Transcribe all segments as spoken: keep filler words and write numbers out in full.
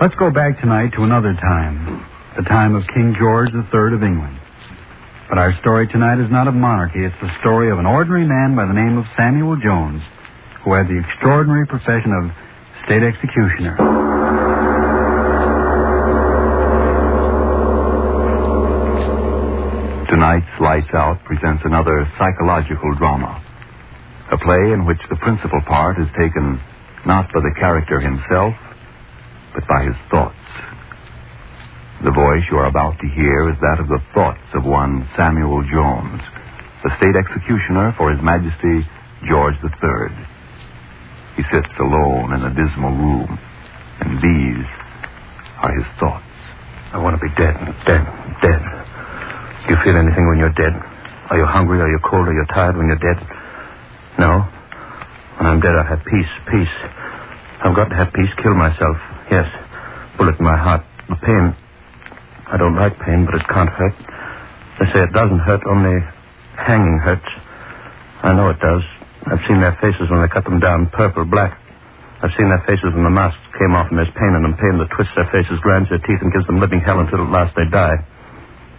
Let's go back tonight to another time, the time of King George the Third of England. But our story tonight is not of monarchy. It's the story of an ordinary man by the name of Samuel Jones, who had the extraordinary profession of state executioner. Tonight's Lights Out presents another psychological drama, a play in which the principal part is taken not by the character himself, but by his thoughts. The voice you are about to hear is that of the thoughts of one Samuel Jones, the state executioner for His Majesty George the Third. He sits alone in a dismal room, and these are his thoughts. I want to be dead, dead, dead. Do you feel anything when you're dead? Are you hungry? Are you cold? Are you tired when you're dead? No. When I'm dead, I have peace, peace. I've got to have peace. Kill myself. Yes. Bullet in my heart. The pain. I don't like pain, but it can't hurt. They say it doesn't hurt, only hanging hurts. I know it does. I've seen their faces when they cut them down, purple, black. I've seen their faces when the masks came off and there's pain in them, pain that twists their faces, grinds their teeth, and gives them living hell until at last they die.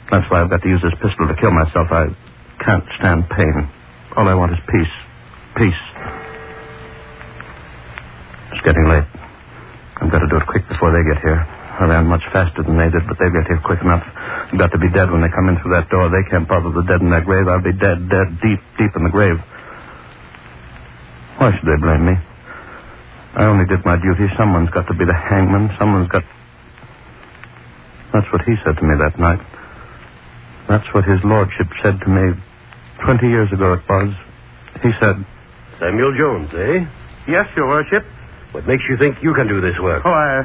That's why I've got to use this pistol to kill myself. I can't stand pain. All I want is peace. Peace. It's getting late. I've got to do it quick before they get here. I ran much faster than they did, but they'll get here quick enough. I've got to be dead when they come in through that door. They can't bother the dead in their grave. I'll be dead, dead, deep, deep in the grave. Why should they blame me? I only did my duty. Someone's got to be the hangman. Someone's got... That's what he said to me that night. That's what his lordship said to me twenty years ago it was. He said... Samuel Jones, eh? Yes, your worship. What makes you think you can do this work? Oh, I,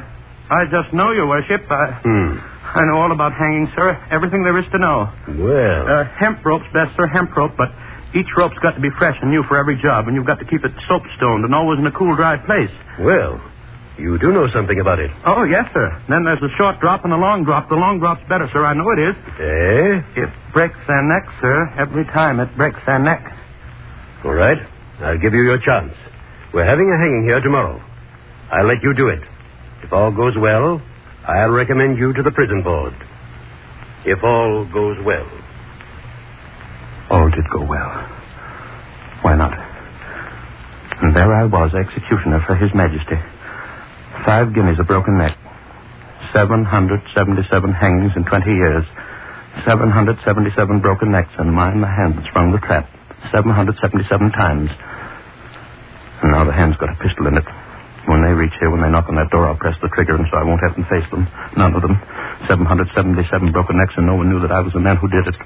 I just know, your worship. I, hmm. I know all about hanging, sir. Everything there is to know. Well... Uh, hemp rope's best, sir, hemp rope, but... Each rope's got to be fresh and new for every job, and you've got to keep it soapstoned and always in a cool, dry place. Well, you do know something about it. Oh, yes, sir. Then there's the short drop and the long drop. The long drop's better, sir. I know it is. Eh? It breaks their neck, sir. Every time it breaks their neck. All right. I'll give you your chance. We're having a hanging here tomorrow. I'll let you do it. If all goes well, I'll recommend you to the prison board. If all goes well. All did go well. Why not? And there I was, executioner for His Majesty. Five guineas a broken neck. seven hundred seventy-seven hangings in twenty years. seven hundred seventy-seven broken necks, and mine the hand that sprung the trap. seven hundred seventy-seven times. And now the hand's got a pistol in it. When they reach here, when they knock on that door, I'll press the trigger, and so I won't have them face them. None of them. seven hundred seventy-seven broken necks, and no one knew that I was the man who did it.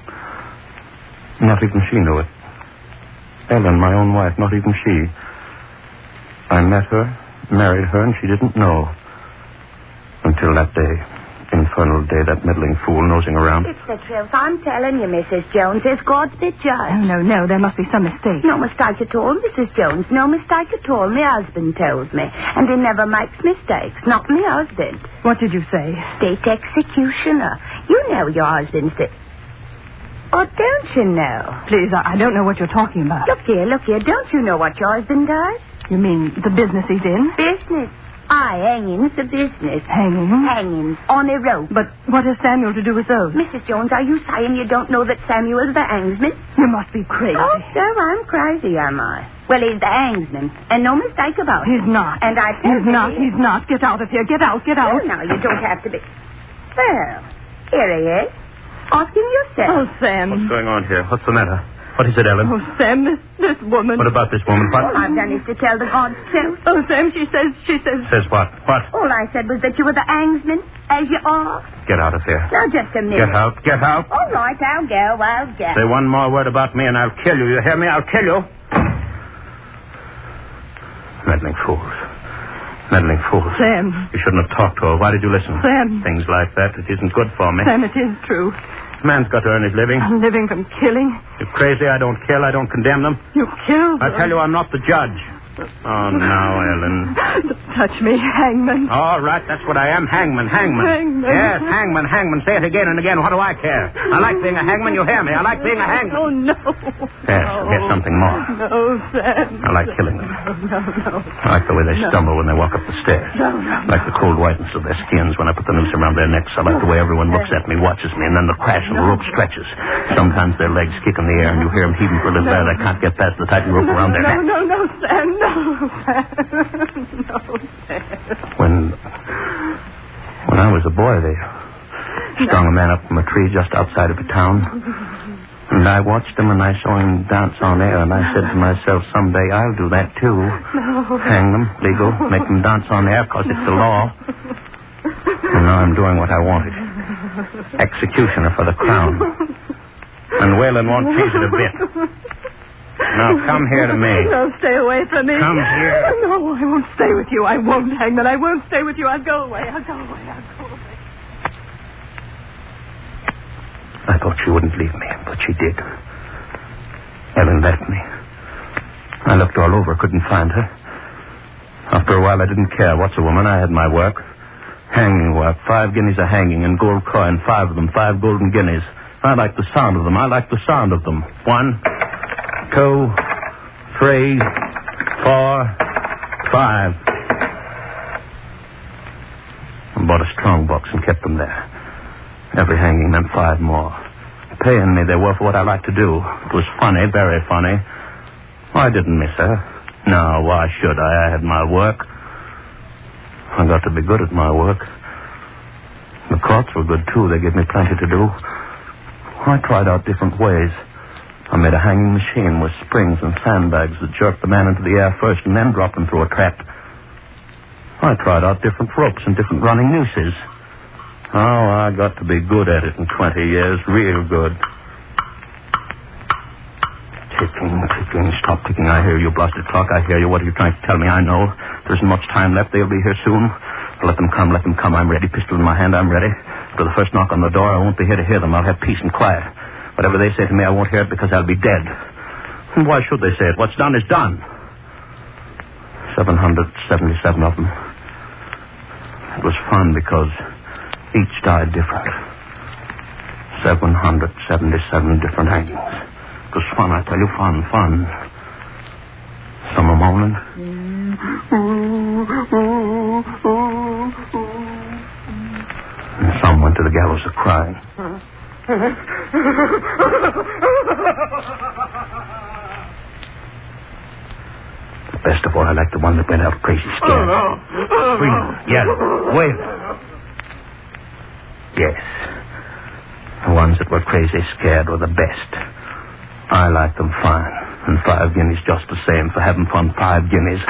Not even she knew it. Ellen, my own wife, not even she. I met her, married her, and she didn't know. Until that day. Infernal day, that meddling fool nosing around. It's the truth. I'm telling you, Missus Jones, as God's the judge. Oh, no, no, there must be some mistake. No mistake at all, Missus Jones. No mistake at all. My husband tells me. And he never makes mistakes. Not my husband. What did you say? State executioner. You know your husband's... The... Oh, don't you know? Please, I, I don't know what you're talking about. Look here, look here. Don't you know what your husband does? You mean the business he's in? Business. Aye, hanging's the business. Hanging? Hanging. On a rope. But what has Samuel to do with those? Missus Jones, are you saying you don't know that Samuel's the hangsman? You must be crazy. Oh, so I'm crazy, am I? Well, he's the hangsman. And no mistake about it. He's not. And I tell you... He's not, he's not. Get out of here. Get out, get out. Well, now, you don't have to be... Well, here he is. Ask him yourself. Oh, Sam. What's going on here? What's the matter? What is it, Ellen? Oh, Sam, this, this woman. What about this woman? What? All I've done is to tell the God's truth. Oh, Sam, she says, she says... Says what? What? All I said was that you were the hangsman, as you are. Get out of here. Now, just a minute. Get out, get out. All right, I'll go, I'll go. Say one more word about me and I'll kill you. You hear me? I'll kill you. Meddling fools. Meddling fool. Sam. You shouldn't have talked to her. Why did you listen? Sam. Things like that, it isn't good for me. Sam, it is true. Man's got to earn his living. I'm living from killing. You're crazy. I don't kill. I don't condemn them. You killed them. I tell you, I'm not the judge. Oh, now, Ellen. Don't touch me, hangman. All right, that's what I am, hangman, hangman. Hangman. Yes, hangman, hangman. Say it again and again. What do I care? I like being a hangman. You hear me? I like being a hangman. Oh, no. Yes, no. Get something more. No, Sam. I like killing them. No, no, no. I like the way they no. stumble when they walk up the stairs. No, no, no. I like the cold whiteness of their skins when I put the noose around their necks. I like the way everyone looks at me, watches me, and then the crash of the rope stretches. Sometimes their legs kick in the air and you hear them heaving for a little air. They can't get past the tightened rope no, around their necks. No, no, no, Sam, no. No, when, when I was a boy, they strung a man up from a tree just outside of a town. And I watched him and I saw him dance on air, and I said to myself, someday I'll do that too. No. Hang them, legal, make them dance on air because no. it's the law. And now I'm doing what I wanted. Executioner for the crown. And Whalen won't tease it a bit. Now, come here to me. No, stay away from me. Come here. No, I won't stay with you. I won't, hangman. I won't stay with you. I'll go away. I'll go away. I'll go away. I thought she wouldn't leave me, but she did. Ellen left me. I looked all over, couldn't find her. After a while, I didn't care. What's a woman? I had my work. Hanging work. Five guineas a hanging and gold coin. Five of them. Five golden guineas. I like the sound of them. I like the sound of them. One... Two, three, four, five. I bought a strong box and kept them there. Every hanging meant five more. Paying me they were for what I liked to do. It was funny, very funny. I didn't miss her. No, why should I? I had my work. I got to be good at my work. The courts were good, too. They gave me plenty to do. I tried out different ways. I made a hanging machine with springs and sandbags that jerked the man into the air first and then dropped him through a trap. I tried out different ropes and different running nooses. Oh, I got to be good at it in twenty years, real good. Ticking, ticking, stop ticking. I hear you, blasted clock. I hear you. What are you trying to tell me? I know. There isn't much time left. They'll be here soon. Let them come, let them come. I'm ready. Pistol in my hand, I'm ready. After the first knock on the door, I won't be here to hear them. I'll have peace and quiet. Whatever they say to me, I won't hear it because I'll be dead. And why should they say it? What's done is done. seven hundred seventy-seven of them. It was fun because each died different. seven hundred seventy-seven different hangings. It was fun, I tell you, fun, fun. Some are moaning. And some went to the gallows a crying. The best of all, I like the one that went out crazy scared. Screaming, yelling, wailing. Yes. The ones that were crazy scared were the best. I like them fine. And five guineas just the same for having fun. Five guineas.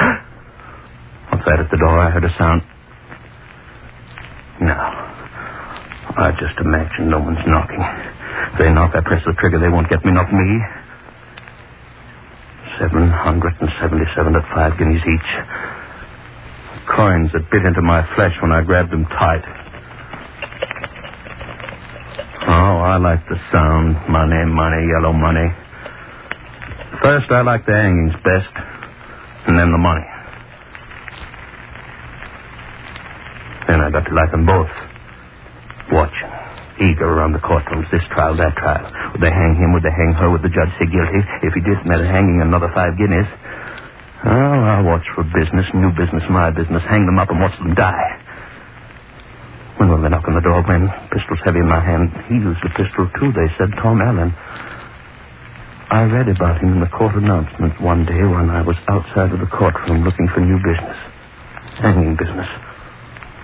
Outside at the door, I heard a sound. No. I just imagine no one's knocking. If they knock, I press the trigger. They won't get me, not me. seven hundred seventy-seven at five guineas each. Coins that bit into my flesh when I grabbed them tight. Oh, I like the sound. Money, money, yellow money. First, I like the hangings best, and then the money. Then I got to like them both. Watching, eager around the courtrooms, this trial, that trial. Would they hang him? Would they hang her? Would the judge say guilty? If he did, meant hanging another five guineas. Oh, I watch for business, new business, my business. Hang them up and watch them die. When will they knock on the door? When? Pistols heavy in my hand. He used a pistol, too, they said, Tom Allen. I read about him in the court announcement one day when I was outside of the courtroom looking for new business. Hanging business.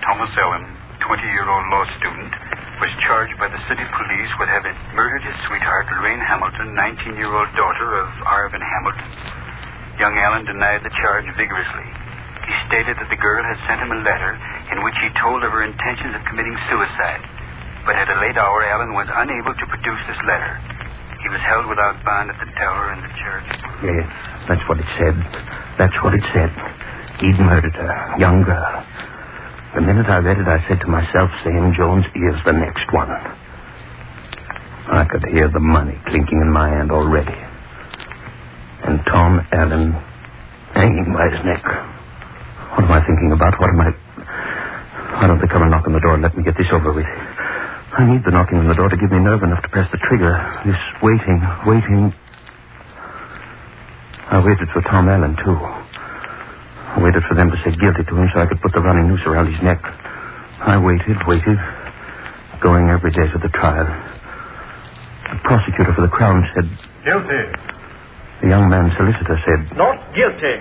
Thomas Allen, twenty-year-old law student, was charged by the city police with having murdered his sweetheart, Lorraine Hamilton, nineteen-year-old daughter of Arvin Hamilton. Young Allen denied the charge vigorously. He stated that the girl had sent him a letter in which he told of her intentions of committing suicide. But at a late hour, Allen was unable to produce this letter. He was held without bond at the tower in the church. Yes, that's what it said. That's what it said. He'd murdered her, young girl. The minute I read it, I said to myself, Sam Jones is the next one. I could hear the money clinking in my hand already. And Tom Allen hanging by his neck. What am I thinking about? What am I... Why don't they come and knock on the door and let me get this over with? I need the knocking on the door to give me nerve enough to press the trigger. This waiting, waiting... I waited for Tom Allen, too. I waited for them to say guilty to him so I could put the running noose around his neck. I waited, waited, going every day to the trial. The prosecutor for the Crown said... Guilty. The young man's solicitor said... Not guilty.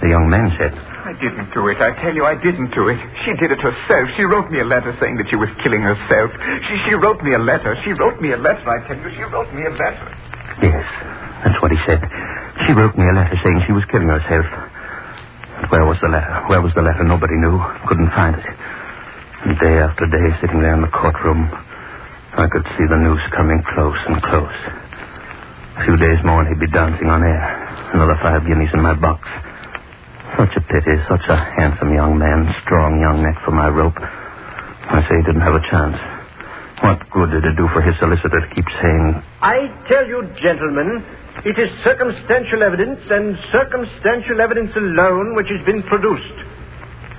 The young man said... I didn't do it. I tell you, I didn't do it. She did it herself. She wrote me a letter saying that she was killing herself. She, she wrote me a letter. She wrote me a letter, I tell you. She wrote me a letter. Yes, that's what he said. She wrote me a letter saying she was killing herself. But where was the letter? Where was the letter? Nobody knew. Couldn't find it. And day after day, sitting there in the courtroom, I could see the noose coming close and close. A few days more and he'd be dancing on air. Another five guineas in my box. Such a pity, such a handsome young man, strong young neck for my rope. I say he didn't have a chance. What good did it do for his solicitor to keep saying... I tell you, gentlemen, it is circumstantial evidence and circumstantial evidence alone which has been produced.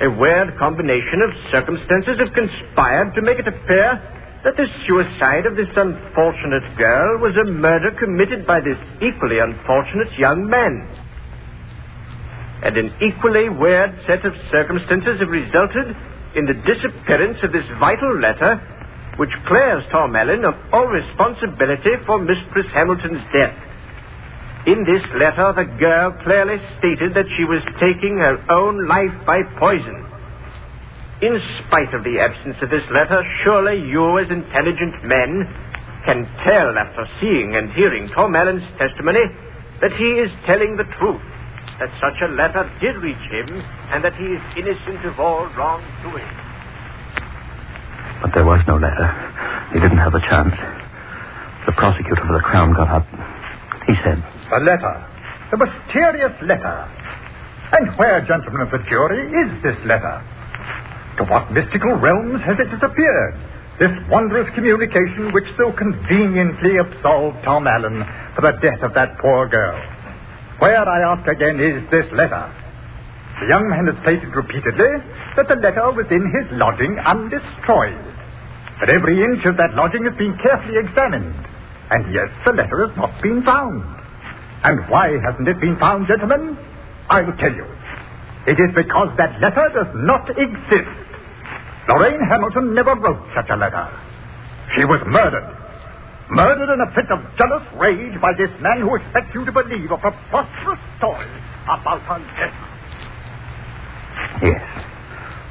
A weird combination of circumstances have conspired to make it appear that the suicide of this unfortunate girl was a murder committed by this equally unfortunate young man. And an equally weird set of circumstances have resulted in the disappearance of this vital letter which clears Tom Allen of all responsibility for Mistress Hamilton's death. In this letter, the girl clearly stated that she was taking her own life by poison. In spite of the absence of this letter, surely you, as intelligent men, can tell after seeing and hearing Tom Allen's testimony that he is telling the truth, that such a letter did reach him, and that he is innocent of all wrongdoing. But there was no letter. He didn't have a chance. The prosecutor for the Crown got up. He said... A letter. A mysterious letter. And where, gentlemen of the jury, is this letter? To what mystical realms has it disappeared? This wondrous communication which so conveniently absolved Tom Allen for the death of that poor girl. Where, I ask again, is this letter? The young man has stated repeatedly that the letter was in his lodging undestroyed. But every inch of that lodging has been carefully examined. And yet the letter has not been found. And why hasn't it been found, gentlemen? I will tell you. It is because that letter does not exist. Lorraine Hamilton never wrote such a letter. She was murdered. Murdered in a fit of jealous rage by this man who expects you to believe a preposterous story about her death. Yes.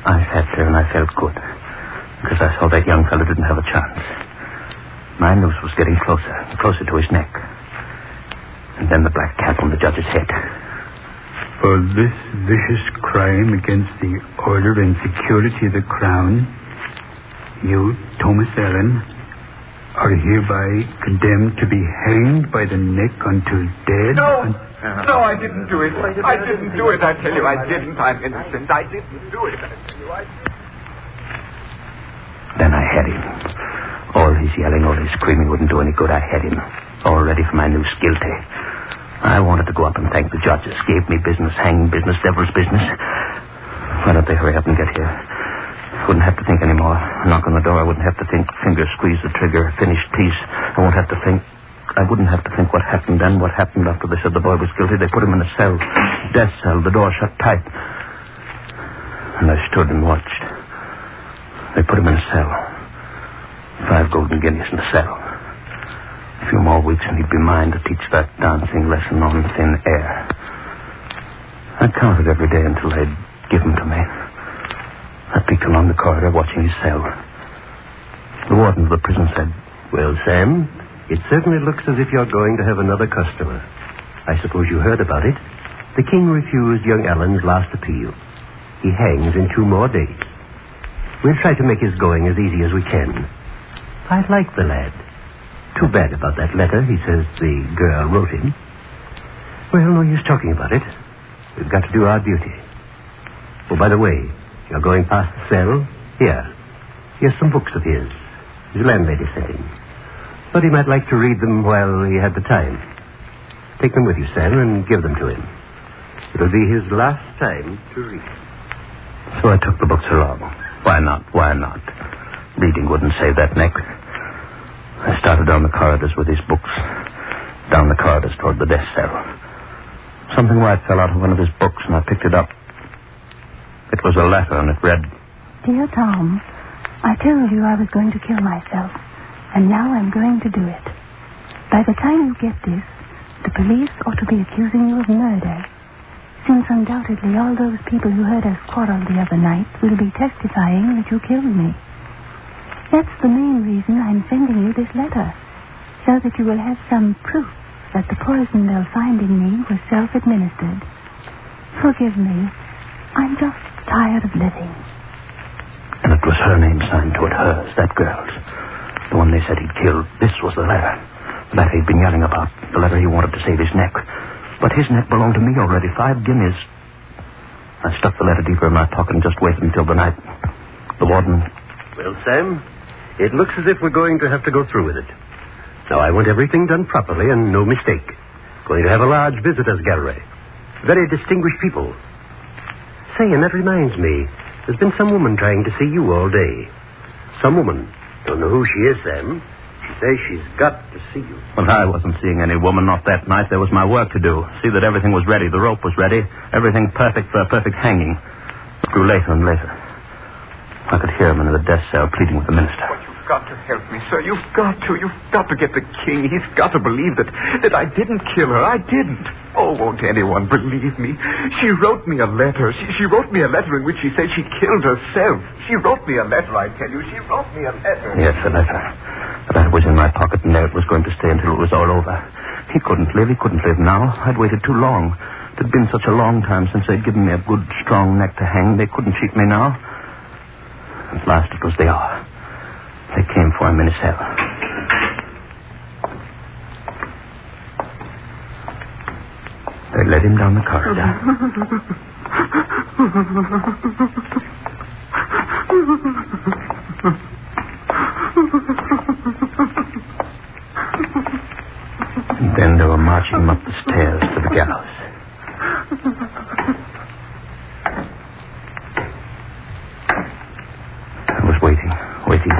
I sat there and I felt good. Because I saw that young fellow didn't have a chance. My noose was getting closer, closer to his neck. And then the black cap on the judge's head. For this vicious crime against the order and security of the Crown, you, Thomas Allen, are hereby condemned to be hanged by the neck until dead. No! Un- No, I didn't do it. I didn't do it, I tell you. I didn't. I'm innocent. I didn't do it. I tell you, I didn't. Then I had him. All his yelling, all his screaming wouldn't do any good. I had him. All ready for my noose, guilty. I wanted to go up and thank the judges. Gave me business, hanging business, devil's business. Why don't they hurry up and get here? Wouldn't have to think anymore. Knock on the door. I wouldn't have to think. Finger squeeze the trigger. Finished piece. I won't have to think. I wouldn't have to think what happened then, what happened after they said the boy was guilty. They put him in a cell, death cell, the door shut tight. And I stood and watched. They put him in a cell. Five golden guineas in a cell. A few more weeks and he'd be mine to teach that dancing lesson on thin air. I counted every day until they'd give him to me. I peeked along the corridor watching his cell. The warden of the prison said, "Well, Sam, it certainly looks as if you're going to have another customer. I suppose you heard about it. The king refused young Allen's last appeal. He hangs in two more days. We'll try to make his going as easy as we can. I like the lad. Too bad about that letter. He says the girl wrote him. Well, no use talking about it. We've got to do our duty. Oh, by the way, you're going past the cell? Here. Here's some books of his. His landlady sent him. But he might like to read them while he had the time. Take them with you, Sam, and give them to him. It'll be his last time to read. So I took the books along. Why not? Why not? Reading wouldn't save that neck. I started down the corridors with his books, down the corridors toward the death cell. Something white fell out of one of his books, and I picked it up. It was a letter, and it read, Dear Tom, I told you I was going to kill myself, and now I'm going to do it. By the time you get this, the police ought to be accusing you of murder, since undoubtedly all those people who heard us quarrel the other night will be testifying that you killed me. That's the main reason I'm sending you this letter, so that you will have some proof that the poison they'll find in me was self-administered. Forgive me. I'm just tired of living. And it was her name signed to it, hers, that girl's. The one they said he'd killed. This was the letter. The letter he'd been yelling about. The letter he wanted to save his neck. But his neck belonged to me already. Five guineas. I stuck the letter deeper in my pocket and just waited until the night. The warden... Well, Sam, it looks as if we're going to have to go through with it. Now, I want everything done properly and no mistake. Going to have a large visitors' gallery. Very distinguished people. Say, and that reminds me... There's been some woman trying to see you all day. Some woman. Don't know who she is, Sam. She says she's got to see you. Well, I wasn't seeing any woman, not that night. There was my work to do. See that everything was ready. The rope was ready. Everything perfect for a perfect hanging. It grew later and later. I could hear him in the death cell pleading with the minister. Oh, you've got to help me, sir. You've got to. You've got to get the king. He's got to believe that, that I didn't kill her. I didn't. Oh, won't anyone believe me? She wrote me a letter. She, she wrote me a letter in which she said she killed herself. She wrote me a letter, I tell you. She wrote me a letter. Yes, a letter. But I was in my pocket, and there it was going to stay until it was all over. He couldn't live. He couldn't live now. I'd waited too long. It had been such a long time since they'd given me a good, strong neck to hang. They couldn't cheat me now. At last it was the hour. They came for him in his cell. They led him down the corridor. And then they were marching him up the stairs to the gallows. I was waiting, waiting.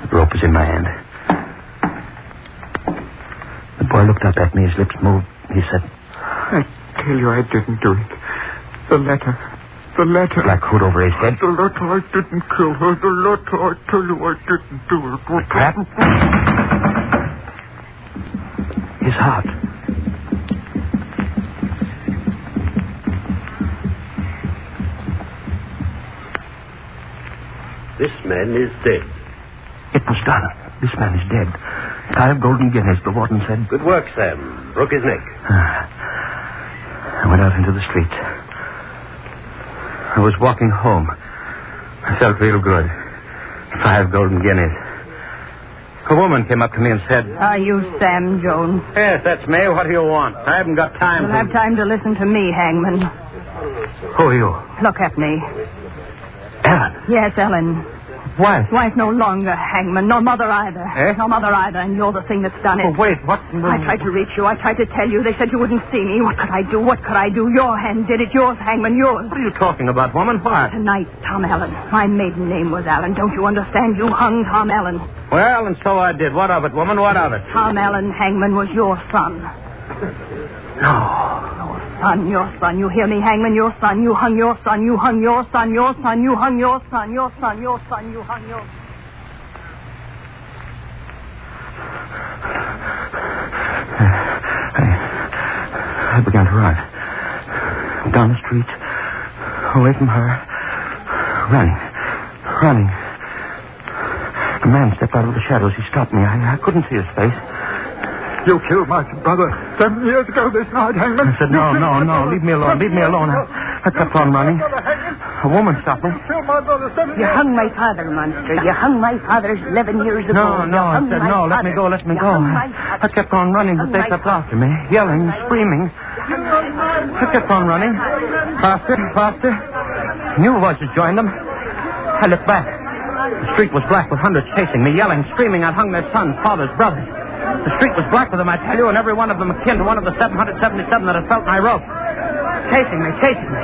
The rope was in my hand. The boy looked up at me. His lips moved. He said, I tell you, I didn't do it. The letter. The letter. Black hood over his head. The letter. I didn't kill her. The letter. I tell you, I didn't do it. What happened? His heart. This man is dead. It was done. This man is dead. Five golden guineas, the warden said. Good work, Sam. Broke his neck. I went out into the street. I was walking home. I felt real good. Five golden guineas. A woman came up to me and said... Are you Sam Jones? Yes, that's me. What do you want? I haven't got time. You don't have time to listen to me, hangman. Who are you? Look at me. Ellen? Yes, Ellen. Wife? Wife no longer, hangman. Nor mother either. Eh? Nor mother either, and you're the thing that's done it. Oh, wait, what? No. I tried to reach you. I tried to tell you. They said you wouldn't see me. What could I do? What could I do? Your hand did it. Yours, hangman, yours. What are you talking about, woman? Why? Tonight, Tom Allen. My maiden name was Allen. Don't you understand? You hung Tom Allen. Well, and so I did. What of it, woman? What of it? Tom Allen, hangman, was your son. No. Son, your son. You hear me, hangman? Your son. You hung your son. You hung your son. Your son. You hung your son. Your son. Your son. You hung your... I, I began to run. Down the street. Away from her. Running. Running. A man stepped out of the shadows. He stopped me. I, I couldn't see his face. You killed my brother seven years ago this night, hangman. I said, no, no, no. Leave me alone. Leave me alone. I, I kept on running. A woman stopped me. You killed my brother seven years ago. You hung my father, monster. You hung my father eleven years ago. No, no. I said, no. Let me go. Let me go. I kept on running, but they kept after me, yelling, screaming. I kept on running. Faster and faster. New voices joined them. I looked back. The street was black with hundreds chasing me, yelling, screaming. I'd hung their sons, fathers, brothers. The street was black with them, I tell you, and every one of them akin to one of the seven hundred seventy-seven that had felt my rope. chasing me, chasing me.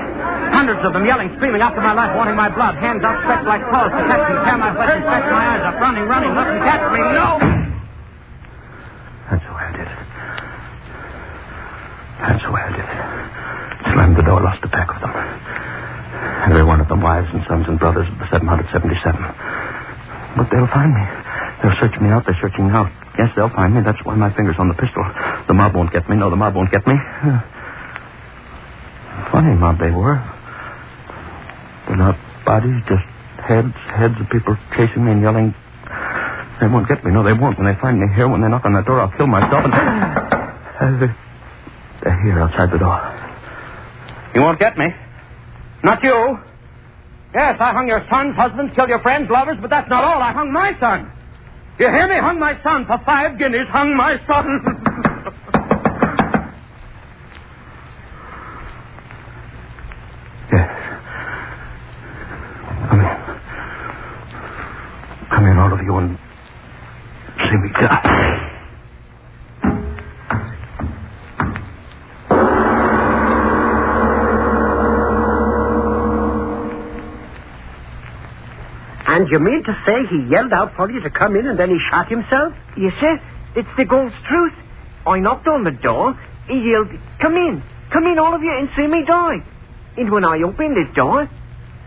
Hundreds of them yelling, screaming out for my life, wanting my blood. Hands outstretched like claws to catch me, tear my flesh and stretch my eyes up. Running, running, looking, catch me. No! That's the way I did it. That's the way I did it. Slammed the door, lost a pack of them. Every one of them, wives and sons and brothers of the seven hundred seventy-seven. But they'll find me. They'll search me out. They're searching out. Yes, they'll find me. That's why my finger's on the pistol. The mob won't get me. No, the mob won't get me. Funny mob they were. They're not bodies, just heads. Heads of people chasing me and yelling. They won't get me. No, they won't. When they find me here, when they knock on that door, I'll kill myself. And... Uh, they're... they're here outside the door. You won't get me. Not you. Yes, I hung your sons, husbands, killed your friends, lovers, but that's not all. I hung my son. You hear me? Hung my son for five guineas. Hung my son. Yes. Come in. Come in, all of you, and see me die. And you mean to say he yelled out for you to come in and then he shot himself? Yes, sir. It's the Gold's truth. I knocked on the door. He yelled, come in. Come in, all of you, and see me die. And when I opened his door,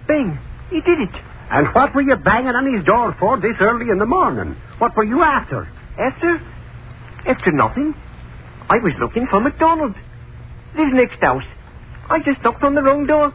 bang, he did it. And what were you banging on his door for this early in the morning? What were you after? After? After nothing. I was looking for MacDonald. This next house. I just knocked on the wrong door.